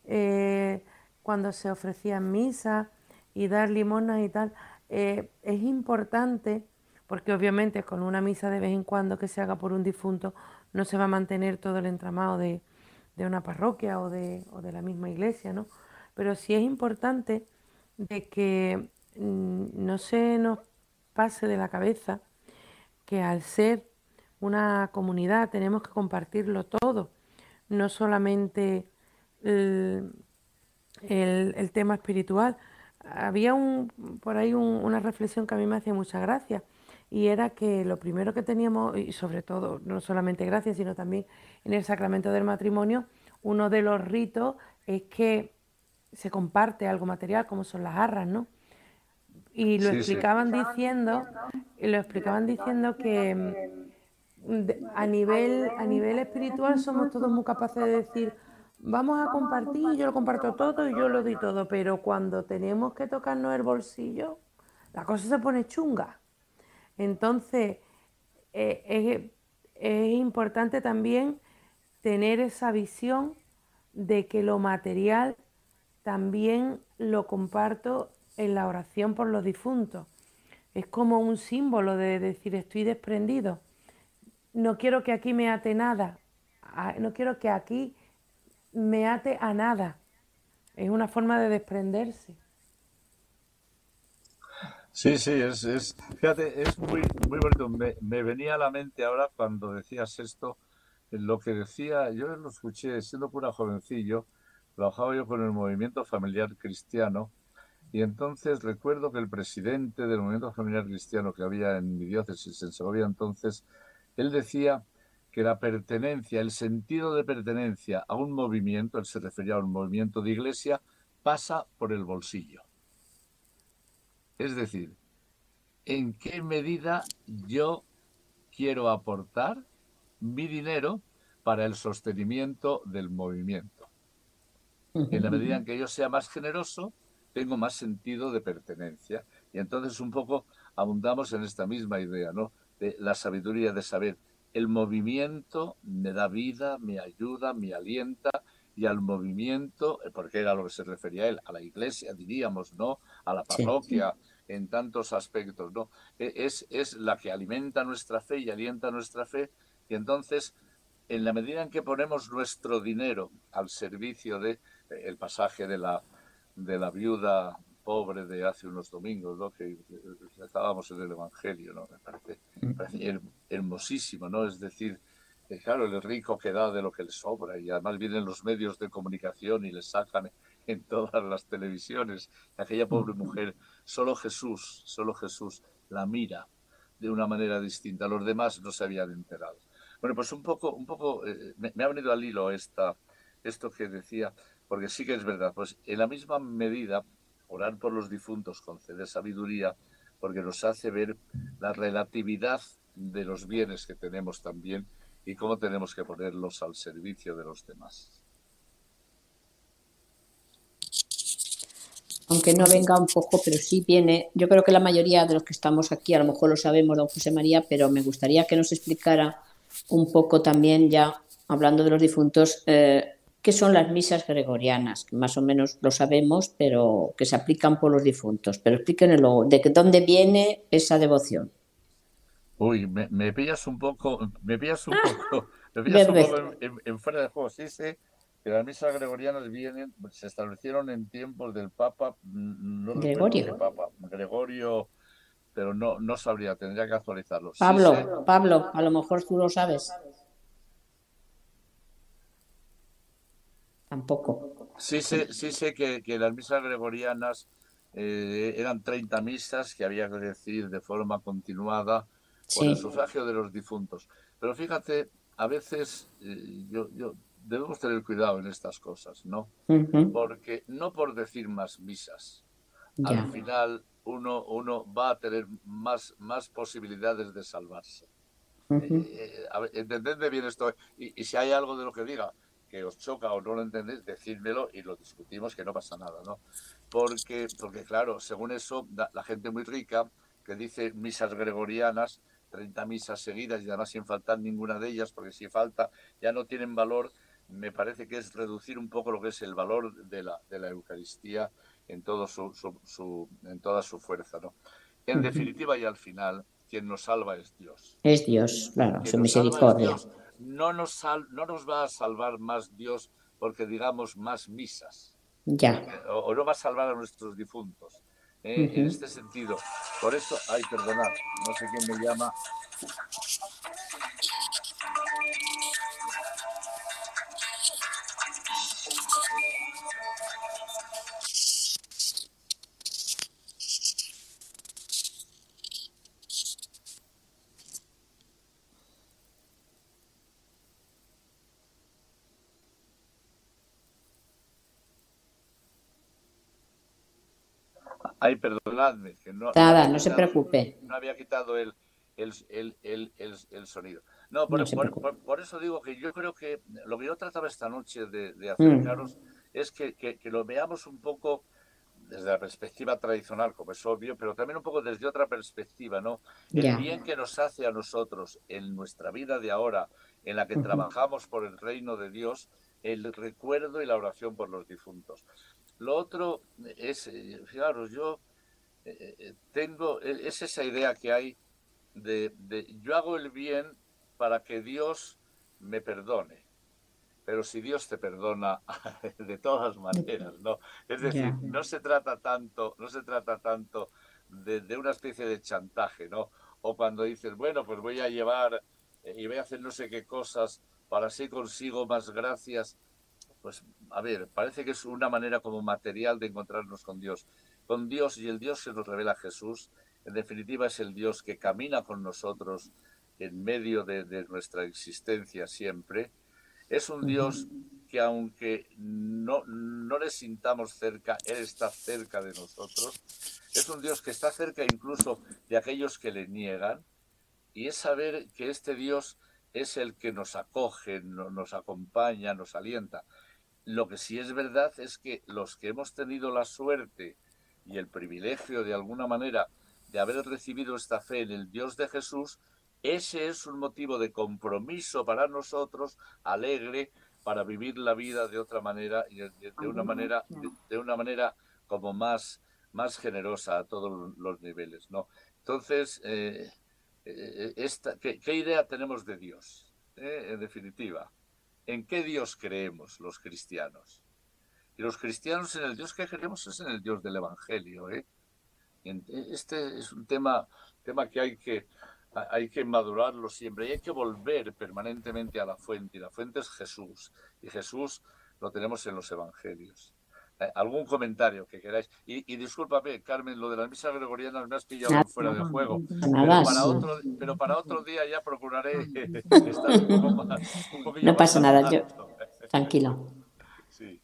eh, cuando se ofrecían misas y dar limosnas y tal, eh, es importante, porque obviamente con una misa de vez en cuando que se haga por un difunto no se va a mantener todo el entramado de, de una parroquia o de, o de la misma iglesia, ¿no? Pero sí es importante de que mm, no se nos pase de la cabeza que al ser una comunidad tenemos que compartirlo todo, no solamente el, el, el tema espiritual. Había un, por ahí un, una reflexión que a mí me hacía mucha gracia, y era que lo primero que teníamos, y sobre todo, no solamente gracia, sino también en el sacramento del matrimonio, uno de los ritos es que se comparte algo material, como son las arras, ¿no? Y lo sí, explicaban sí. diciendo, y lo explicaban diciendo que a nivel, a nivel espiritual somos todos muy capaces de decir vamos a compartir, yo lo comparto todo y yo lo doy todo, pero cuando tenemos que tocarnos el bolsillo la cosa se pone chunga. Entonces eh, es, es importante también tener esa visión de que lo material también lo comparto en la oración por los difuntos. Es como un símbolo de decir, estoy desprendido. No quiero que aquí me ate nada, no quiero que aquí me ate a nada. Es una forma de desprenderse. Sí, sí, es, es, fíjate, es muy, muy bonito. Me, me venía a la mente ahora cuando decías esto, lo que decía, yo lo escuché siendo cura jovencillo, trabajaba yo con el Movimiento Familiar Cristiano, y entonces recuerdo que el presidente del Movimiento Familiar Cristiano que había en mi diócesis, en Segovia entonces, él decía que la pertenencia, el sentido de pertenencia a un movimiento, él se refería a un movimiento de iglesia, pasa por el bolsillo. Es decir, ¿en qué medida yo quiero aportar mi dinero para el sostenimiento del movimiento? En la medida en que yo sea más generoso, tengo más sentido de pertenencia. Y entonces un poco abundamos en esta misma idea, ¿no? De la sabiduría de saber, el movimiento me da vida, me ayuda, me alienta, y al movimiento, porque era a lo que se refería él, a la iglesia, diríamos, ¿no? A la parroquia, sí, sí. En tantos aspectos, ¿no? Es, es la que alimenta nuestra fe y alienta nuestra fe. Y entonces, en la medida en que ponemos nuestro dinero al servicio de el pasaje de la, de la viuda pobre de hace unos domingos, ¿no? Que estábamos en el Evangelio, ¿no? Me parece, me parece hermosísimo, ¿no? Es decir, claro, el rico que da de lo que le sobra, y además vienen los medios de comunicación y les sacan en todas las televisiones. Aquella pobre mujer, solo Jesús, solo Jesús la mira de una manera distinta. Los demás no se habían enterado. Bueno, pues un poco, un poco eh, me, me ha venido al hilo esta, esto que decía, porque sí que es verdad. Pues en la misma medida, orar por los difuntos concede sabiduría, porque nos hace ver la relatividad de los bienes que tenemos también, y cómo tenemos que ponerlos al servicio de los demás. Aunque no venga un poco, pero sí viene. Yo creo que la mayoría de los que estamos aquí, a lo mejor lo sabemos, don José María, pero me gustaría que nos explicara un poco también, ya hablando de los difuntos, eh, qué son las misas gregorianas, que más o menos lo sabemos, pero que se aplican por los difuntos. Pero explíquenos luego, ¿de dónde viene esa devoción? Uy, me, me pillas un poco, me pillas un poco, me pillas un poco en, en, en fuera de juego. Sí, sí, que las misas gregorianas vienen, se establecieron en tiempos del Papa, no Gregorio, del Papa, Gregorio, pero no, no sabría, tendría que actualizarlo. Pablo, sí, sí. Pablo, a lo mejor tú lo sabes. Tampoco. Sí, sí, sí, sí que, que las misas gregorianas eh, eran treinta misas que había que decir de forma continuada. Por sí. El sufragio de los difuntos. Pero fíjate, a veces eh, yo, yo, debemos tener cuidado en estas cosas, ¿no? Uh-huh. Porque no por decir más misas. Ya. Al final uno, uno va a tener más, más posibilidades de salvarse. Uh-huh. Eh, eh, entendedme bien esto. Y, y si hay algo de lo que diga que os choca o no lo entendéis, decídmelo y lo discutimos, que no pasa nada, ¿no? Porque, porque claro, según eso, la, la gente muy rica que dice misas gregorianas, treinta misas seguidas y además sin faltar ninguna de ellas, porque si falta ya no tienen valor. Me parece que es reducir un poco lo que es el valor de la, de la Eucaristía en, todo su, su, su, en toda su fuerza, ¿no? En definitiva y al final, quien nos salva es Dios. Es Dios, claro, quien su misericordia. No nos, sal, no nos va a salvar más Dios porque digamos más misas. Ya. O, o no va a salvar a nuestros difuntos. Eh, uh-huh. En este sentido, por eso, ay, perdonad, no sé quién me llama. Ay, perdonadme. Que no, Nada, no, no se preocupe. No había quitado el, el, el, el, el, el sonido. No, por, no por, por, por eso digo que yo creo que lo que yo trataba esta noche de, de acercaros mm. es que, que, que lo veamos un poco desde la perspectiva tradicional, como es obvio, pero también un poco desde otra perspectiva, ¿no? El yeah. bien que nos hace a nosotros en nuestra vida de ahora, en la que uh-huh. trabajamos por el reino de Dios, el recuerdo y la oración por los difuntos. Lo otro es, fijaros, yo tengo, es esa idea que hay de, de yo hago el bien para que Dios me perdone. Pero si Dios te perdona de todas maneras, ¿no? Es decir, no se trata tanto, no se trata tanto de, de una especie de chantaje, ¿no? O cuando dices, bueno, pues voy a llevar y voy a hacer no sé qué cosas para así consigo más gracias. Pues, a ver, parece que es una manera como material de encontrarnos con Dios. Con Dios, y el Dios que nos revela Jesús, en definitiva es el Dios que camina con nosotros en medio de, de nuestra existencia siempre. Es un Dios que aunque no, no le sintamos cerca, Él está cerca de nosotros. Es un Dios que está cerca incluso de aquellos que le niegan. Y es saber que este Dios es el que nos acoge, no, nos acompaña, nos alienta. Lo que sí es verdad es que los que hemos tenido la suerte y el privilegio de alguna manera de haber recibido esta fe en el Dios de Jesús, ese es un motivo de compromiso para nosotros, alegre, para vivir la vida de otra manera, de, de una manera, de, de una manera como más, más generosa a todos los niveles, ¿no? Entonces, eh, esta, ¿qué, qué idea tenemos de Dios? ¿Eh? En definitiva, ¿en qué Dios creemos los cristianos? Y los cristianos en el Dios que creemos es en el Dios del Evangelio, ¿eh? Este es un tema, tema que hay que... Hay que madurarlo siempre y hay que volver permanentemente a la fuente. Y la fuente es Jesús. Y Jesús lo tenemos en los evangelios. Eh, algún comentario que queráis. Y, y discúlpame, Carmen, lo de las misas gregorianas me has pillado no, fuera de juego. Pero para, otro, pero para otro día ya procuraré estar un poco más. Un poquillo no pasa más nada, yo. Tranquilo. Sí.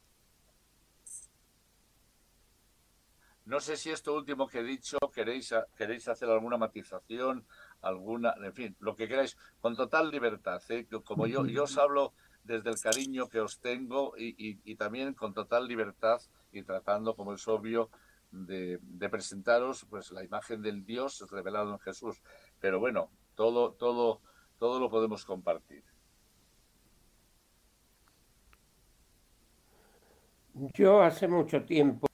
No sé si esto último que he dicho queréis, queréis hacer alguna matización. Alguna, en fin, lo que queráis, con total libertad, ¿eh? Como yo, yo os hablo desde el cariño que os tengo y, y, y también con total libertad y tratando, como es obvio, de, de presentaros pues la imagen del Dios revelado en Jesús. Pero bueno, todo, todo, todo lo podemos compartir. Yo hace mucho tiempo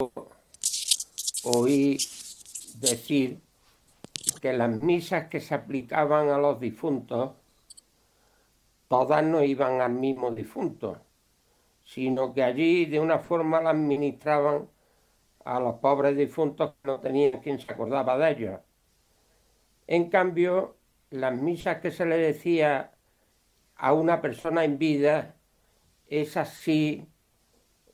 oí decir que las misas que se aplicaban a los difuntos, todas no iban al mismo difunto, sino que allí de una forma las administraban a los pobres difuntos que no tenían quien se acordaba de ellos. En cambio, las misas que se le decía a una persona en vida, esas sí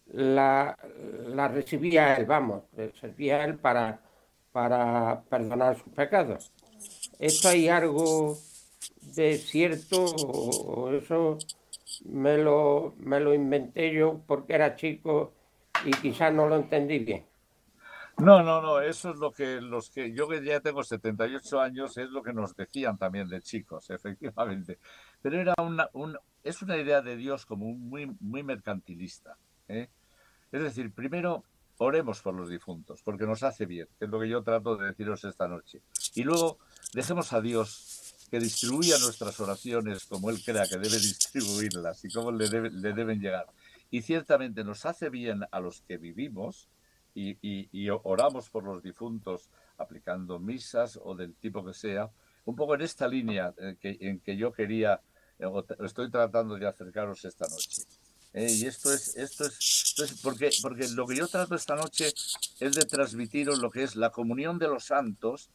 las la recibía él, vamos, servía él para... para perdonar sus pecados. ¿Esto hay algo de cierto o eso me lo, me lo inventé yo porque era chico y quizás no lo entendí bien? No, no, no, eso es lo que los que yo que ya tengo setenta y ocho años es lo que nos decían también de chicos, efectivamente. Pero era una, una es una idea de Dios como muy, muy mercantilista, ¿eh? Es decir, primero oremos por los difuntos, porque nos hace bien, que es lo que yo trato de deciros esta noche. Y luego dejemos a Dios que distribuya nuestras oraciones como Él crea que debe distribuirlas y cómo le, debe, le deben llegar. Y ciertamente nos hace bien a los que vivimos y, y, y oramos por los difuntos aplicando misas o del tipo que sea, un poco en esta línea en que, en que yo quería, estoy tratando de acercaros esta noche. Eh, y esto es, esto es, esto es porque, porque lo que yo trato esta noche es de transmitiros lo que es la comunión de los santos,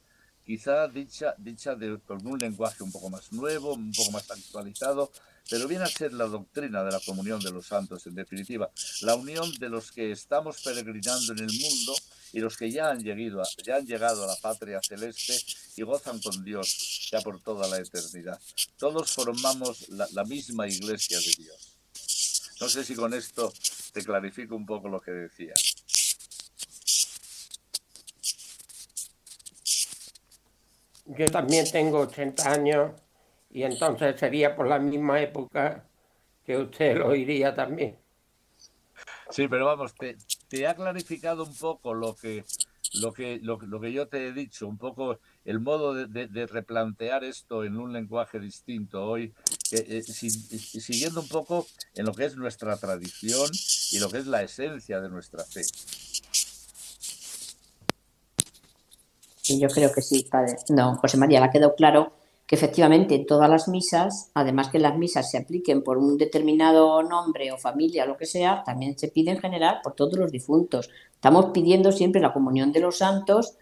quizá dicha, dicha de, con un lenguaje un poco más nuevo, un poco más actualizado, pero viene a ser la doctrina de la comunión de los santos, en definitiva, la unión de los que estamos peregrinando en el mundo y los que ya han llegado, ya han llegado a la patria celeste y gozan con Dios ya por toda la eternidad. Todos formamos la, la misma iglesia de Dios. No sé si con esto te clarifico un poco lo que decía. Yo también tengo ochenta años y entonces sería por la misma época que usted lo iría también. Sí, pero vamos, te, te ha clarificado un poco lo que lo que lo, lo que yo te he dicho, un poco el modo de, de, de replantear esto en un lenguaje distinto hoy, eh, eh, si, siguiendo un poco en lo que es nuestra tradición y lo que es la esencia de nuestra fe. Sí, yo creo que sí, padre. No, José María, le ha quedado claro que efectivamente todas las misas, además que las misas se apliquen por un determinado nombre o familia, lo que sea, también se pide en general por todos los difuntos. Estamos pidiendo siempre la comunión de los santos,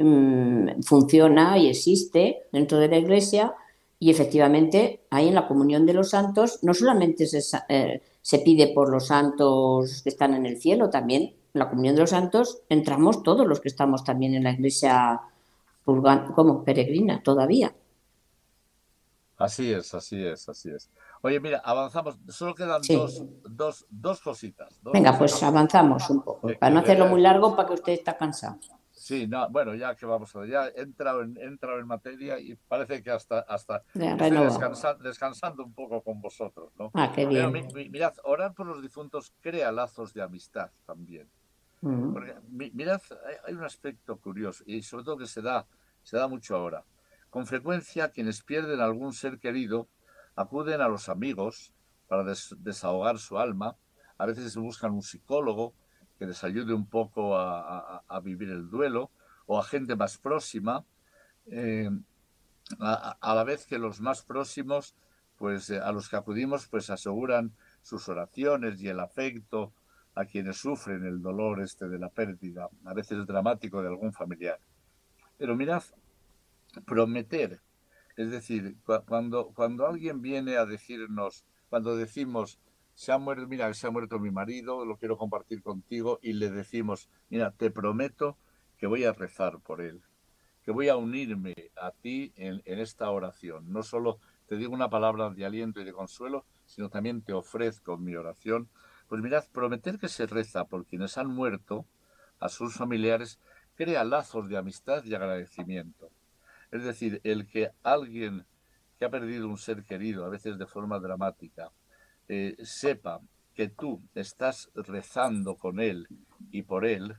mmm, funciona y existe dentro de la Iglesia, y efectivamente ahí en la comunión de los santos no solamente se, eh, se pide por los santos que están en el cielo, también la comunión de los santos entramos todos los que estamos también en la Iglesia purgana, como peregrina todavía. Así es, así es, así es. Oye, mira, avanzamos. Solo quedan sí. dos, dos, dos cositas. Dos Venga, cositas. Pues avanzamos un poco, eh, para no hacerlo eh, muy largo, para que usted está cansado. Sí, no, bueno, ya que vamos a... Ya he entrado en, he entrado en materia y parece que hasta, hasta estoy descansa, descansando un poco con vosotros, ¿no? Ah, qué bien. Pero, mirad, orar por los difuntos crea lazos de amistad también. Uh-huh. Porque, mirad, hay un aspecto curioso y sobre todo que se da, se da mucho ahora. Con frecuencia, quienes pierden a algún ser querido acuden a los amigos para des- desahogar su alma. A veces buscan un psicólogo que les ayude un poco a, a, a vivir el duelo, o a gente más próxima, eh, a, a la vez que los más próximos, pues a los que acudimos, pues aseguran sus oraciones y el afecto a quienes sufren el dolor este de la pérdida, a veces dramático, de algún familiar. Pero mirad, prometer, es decir, cu- cuando, cuando alguien viene a decirnos, cuando decimos, se ha muerto, mira, se ha muerto mi marido, lo quiero compartir contigo, y le decimos, mira, te prometo que voy a rezar por él, que voy a unirme a ti en, en esta oración. No solo te digo una palabra de aliento y de consuelo, sino también te ofrezco mi oración. Pues mirad, prometer que se reza por quienes han muerto, a sus familiares, crea lazos de amistad y agradecimiento. Es decir, el que alguien que ha perdido un ser querido, a veces de forma dramática, eh, sepa que tú estás rezando con él y por él,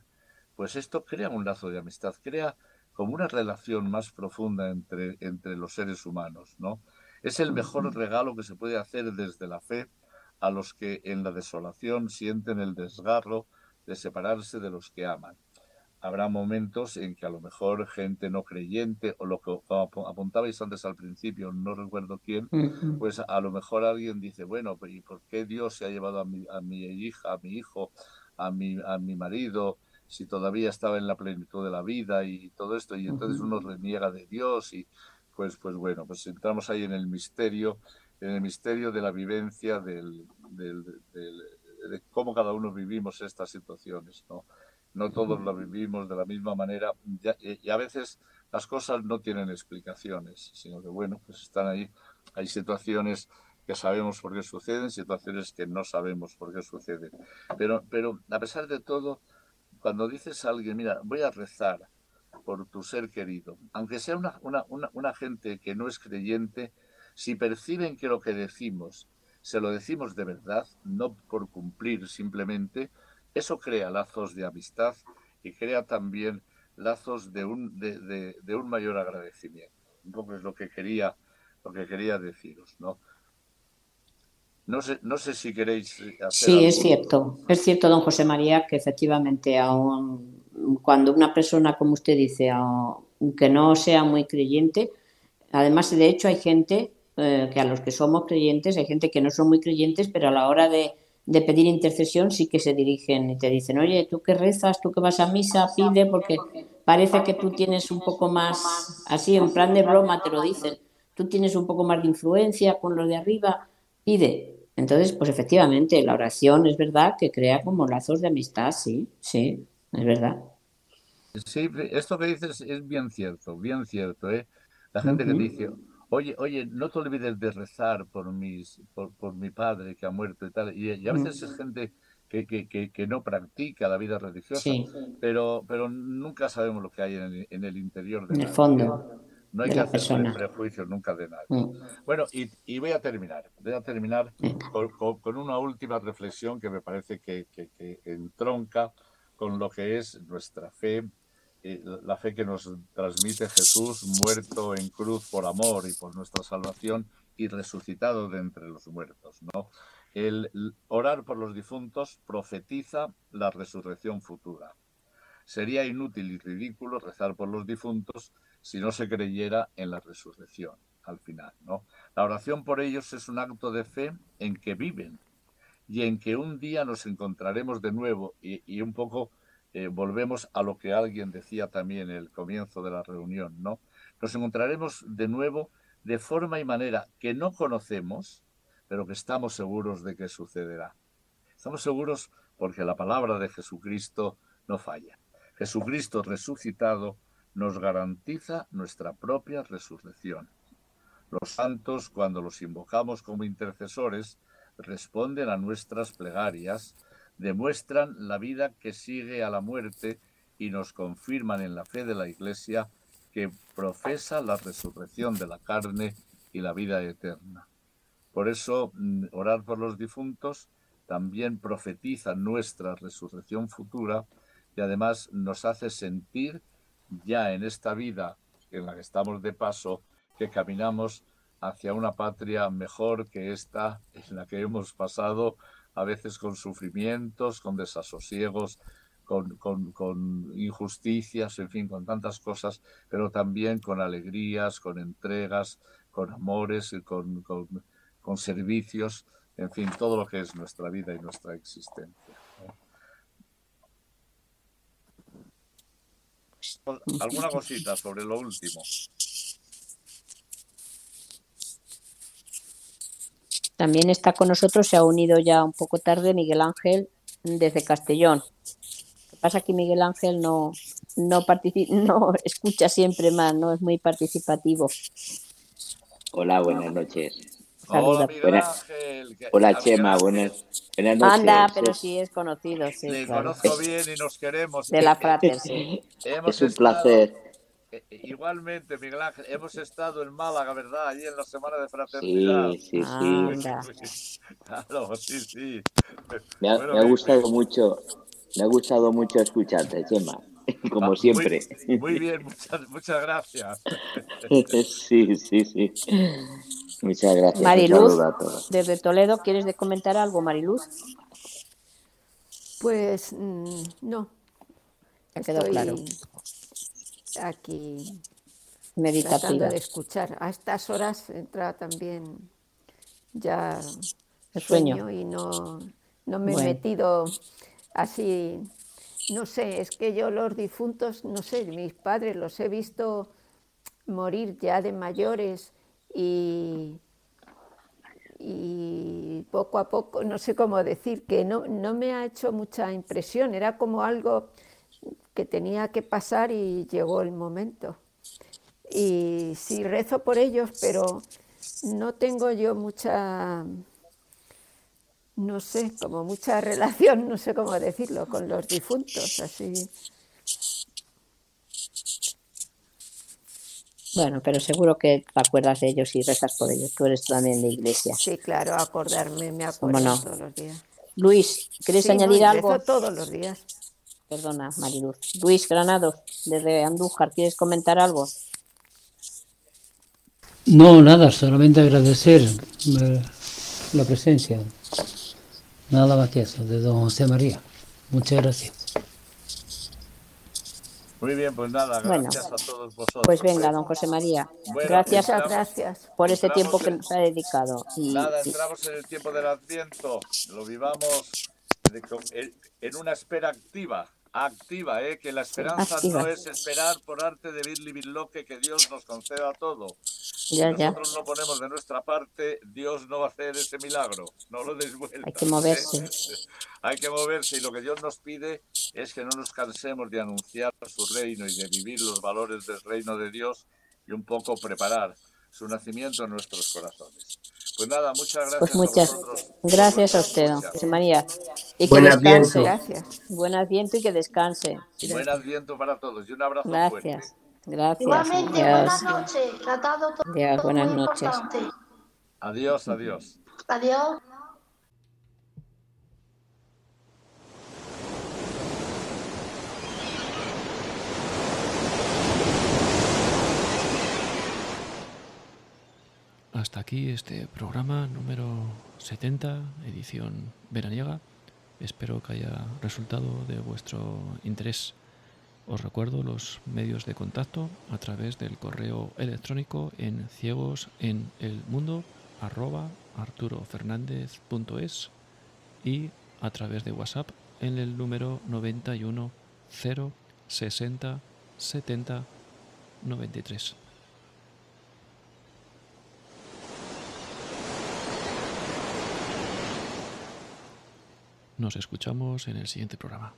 pues esto crea un lazo de amistad, crea como una relación más profunda entre, entre los seres humanos, ¿no? Es el mejor regalo que se puede hacer desde la fe a los que en la desolación sienten el desgarro de separarse de los que aman. Habrá momentos en que a lo mejor gente no creyente, o lo que apuntabais antes al principio, no recuerdo quién, pues a lo mejor alguien dice, bueno, ¿y por qué Dios se ha llevado a mi, a mi hija, a mi hijo, a mi, a mi marido, si todavía estaba en la plenitud de la vida y todo esto? Y entonces uno reniega de Dios y pues, pues bueno, pues entramos ahí en el misterio, en el misterio de la vivencia, del, del, del, de cómo cada uno vivimos estas situaciones, ¿no? No todos lo vivimos de la misma manera y a veces las cosas no tienen explicaciones, sino que, bueno, pues están ahí. Hay situaciones que sabemos por qué suceden, situaciones que no sabemos por qué suceden. Pero, pero a pesar de todo, cuando dices a alguien, mira, voy a rezar por tu ser querido, aunque sea una, una, una, una gente que no es creyente, si perciben que lo que decimos, se lo decimos de verdad, no por cumplir simplemente, eso crea lazos de amistad y crea también lazos de un, de, de, de un mayor agradecimiento. Un poco es lo que quería, lo que quería deciros, ¿no? No sé, no sé si queréis hacer Sí, algo. Es cierto. Es cierto, don José María, que efectivamente aun cuando una persona, como usted dice, que no sea muy creyente, además de hecho hay gente, eh, que a los que somos creyentes, hay gente que no son muy creyentes, pero a la hora de de pedir intercesión sí que se dirigen y te dicen, oye, tú que rezas, tú que vas a misa, pide, porque parece que tú tienes un poco más, así en plan de broma te lo dicen, tú tienes un poco más de influencia con los de arriba, pide. Entonces, pues efectivamente, la oración es verdad que crea como lazos de amistad, sí, sí, es verdad. Sí, esto que dices es bien cierto, bien cierto, ¿eh? La gente uh-huh. que dice... Oye, oye, no te olvides de rezar por mis, por, por mi padre que ha muerto y tal. Y, y a veces es gente que, que, que, que no practica la vida religiosa, sí. pero, pero nunca sabemos lo que hay en, en el interior de en el nadie. Fondo. No hay que hacer prejuicios nunca de nadie. Mm. Bueno, y, y voy a terminar. Voy a terminar con, con, con una última reflexión que me parece que, que, que entronca con lo que es nuestra fe, eh, la fe que nos transmite Jesús muerto en cruz por amor y por nuestra salvación y resucitado de entre los muertos, ¿no? El orar por los difuntos profetiza la resurrección futura. Sería inútil y ridículo rezar por los difuntos si no se creyera en la resurrección al final, ¿no? La oración por ellos es un acto de fe en que viven y en que un día nos encontraremos de nuevo y, y un poco eh, volvemos a lo que alguien decía también en el comienzo de la reunión, ¿no? Nos encontraremos de nuevo de forma y manera que no conocemos, pero que estamos seguros de que sucederá. Estamos seguros porque la palabra de Jesucristo no falla. Jesucristo resucitado nos garantiza nuestra propia resurrección. Los santos, cuando los invocamos como intercesores, responden a nuestras plegarias, demuestran la vida que sigue a la muerte y nos confirman en la fe de la Iglesia que profesa la resurrección de la carne y la vida eterna. Por eso, orar por los difuntos también profetiza nuestra resurrección futura y además nos hace sentir ya en esta vida en la que estamos de paso que caminamos hacia una patria mejor que esta en la que hemos pasado, a veces con sufrimientos, con desasosiegos, con, con, con injusticias, en fin, con tantas cosas, pero también con alegrías, con entregas, con amores, con, con, con servicios, en fin, todo lo que es nuestra vida y nuestra existencia. ¿Alguna cosita sobre lo último? También está con nosotros, se ha unido ya un poco tarde, Miguel Ángel desde Castellón. Lo que pasa es que Miguel Ángel no, no, particip- no escucha siempre más, no es muy participativo. Hola, buenas noches. Hola, Miguel Ángel. Hola, Chema, buenas, buenas noches. Anda, pero sí es conocido. Sí, le claro. Conozco bien y nos queremos. De la Frater, sí. Hemos es un estado... placer. Igualmente, Miguel Ángel, hemos estado en Málaga, ¿verdad? Allí en la Semana de Fraternidad. Sí, sí, sí. Ah, claro, sí, sí. Me ha, bueno, me ha gustado bien. mucho, me ha gustado mucho escucharte, Chema, como ah, siempre. Muy, muy bien, muchas, muchas gracias. Sí, sí, sí. Muchas gracias. Mariluz, desde Toledo, ¿quieres comentar algo, Mariluz? Pues no. Ya quedó Estoy... claro. Aquí meditativa, tratando de escuchar. A estas horas entra también ya el sueño. sueño y no, no me bueno. he metido así, no sé, es que yo los difuntos, no sé, mis padres los he visto morir ya de mayores y, y poco a poco, no sé cómo decir, que no, no me ha hecho mucha impresión, era como algo que tenía que pasar y llegó el momento. Y sí, rezo por ellos, pero no tengo yo mucha, no sé, como mucha relación, no sé cómo decirlo, con los difuntos, así. Bueno, pero seguro que te acuerdas de ellos y rezas por ellos, tú eres también de iglesia. Sí, claro, acordarme, me acuerdo no? todos los días. Luis, ¿quieres sí, añadir Luis, algo? Rezo todos los días. Perdona, Mariluz. Luis Granados, desde Andújar, ¿quieres comentar algo? No, nada, solamente agradecer la presencia. Nada más que eso, de don José María. Muchas gracias. Muy bien, pues nada, gracias bueno, a todos vosotros. Pues venga, don José María, bueno, gracias, entramos, gracias por este tiempo que en, nos ha dedicado. Y, nada, entramos y... en el tiempo del Adviento, lo vivamos en una espera activa, activa, ¿eh? Que la esperanza activa. No es esperar por arte de Birli Birloque que Dios nos conceda todo. Ya, si nosotros ya. no ponemos de nuestra parte, Dios no va a hacer ese milagro, no lo deis vuelta. Hay que moverse. ¿Eh? Hay que moverse y lo que Dios nos pide es que no nos cansemos de anunciar su reino y de vivir los valores del reino de Dios y un poco preparar su nacimiento en nuestros corazones. Pues nada, muchas gracias. Pues muchas a vosotros. Gracias a usted, don José María. Y que descanse. Gracias. Buen Adviento y que descanse. Buen Adviento para todos. Y un abrazo gracias. fuerte. Gracias. Gracias. Igualmente, Dios. Buenas noches. Tratado todo. Dios, todo buenas muy noches. Importante. Adiós, adiós. Adiós. hasta aquí este programa número setenta, edición veraniega. Espero que haya resultado de vuestro interés. Os recuerdo los medios de contacto a través del correo electrónico en ciegos en el mundo arroba arturo fernández punto es y a través de WhatsApp en el número noventa y uno cero sesenta setenta noventa y tres. Nos escuchamos en el siguiente programa.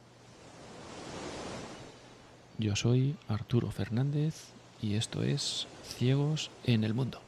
Yo soy Arturo Fernández y esto es Ciegos en el Mundo.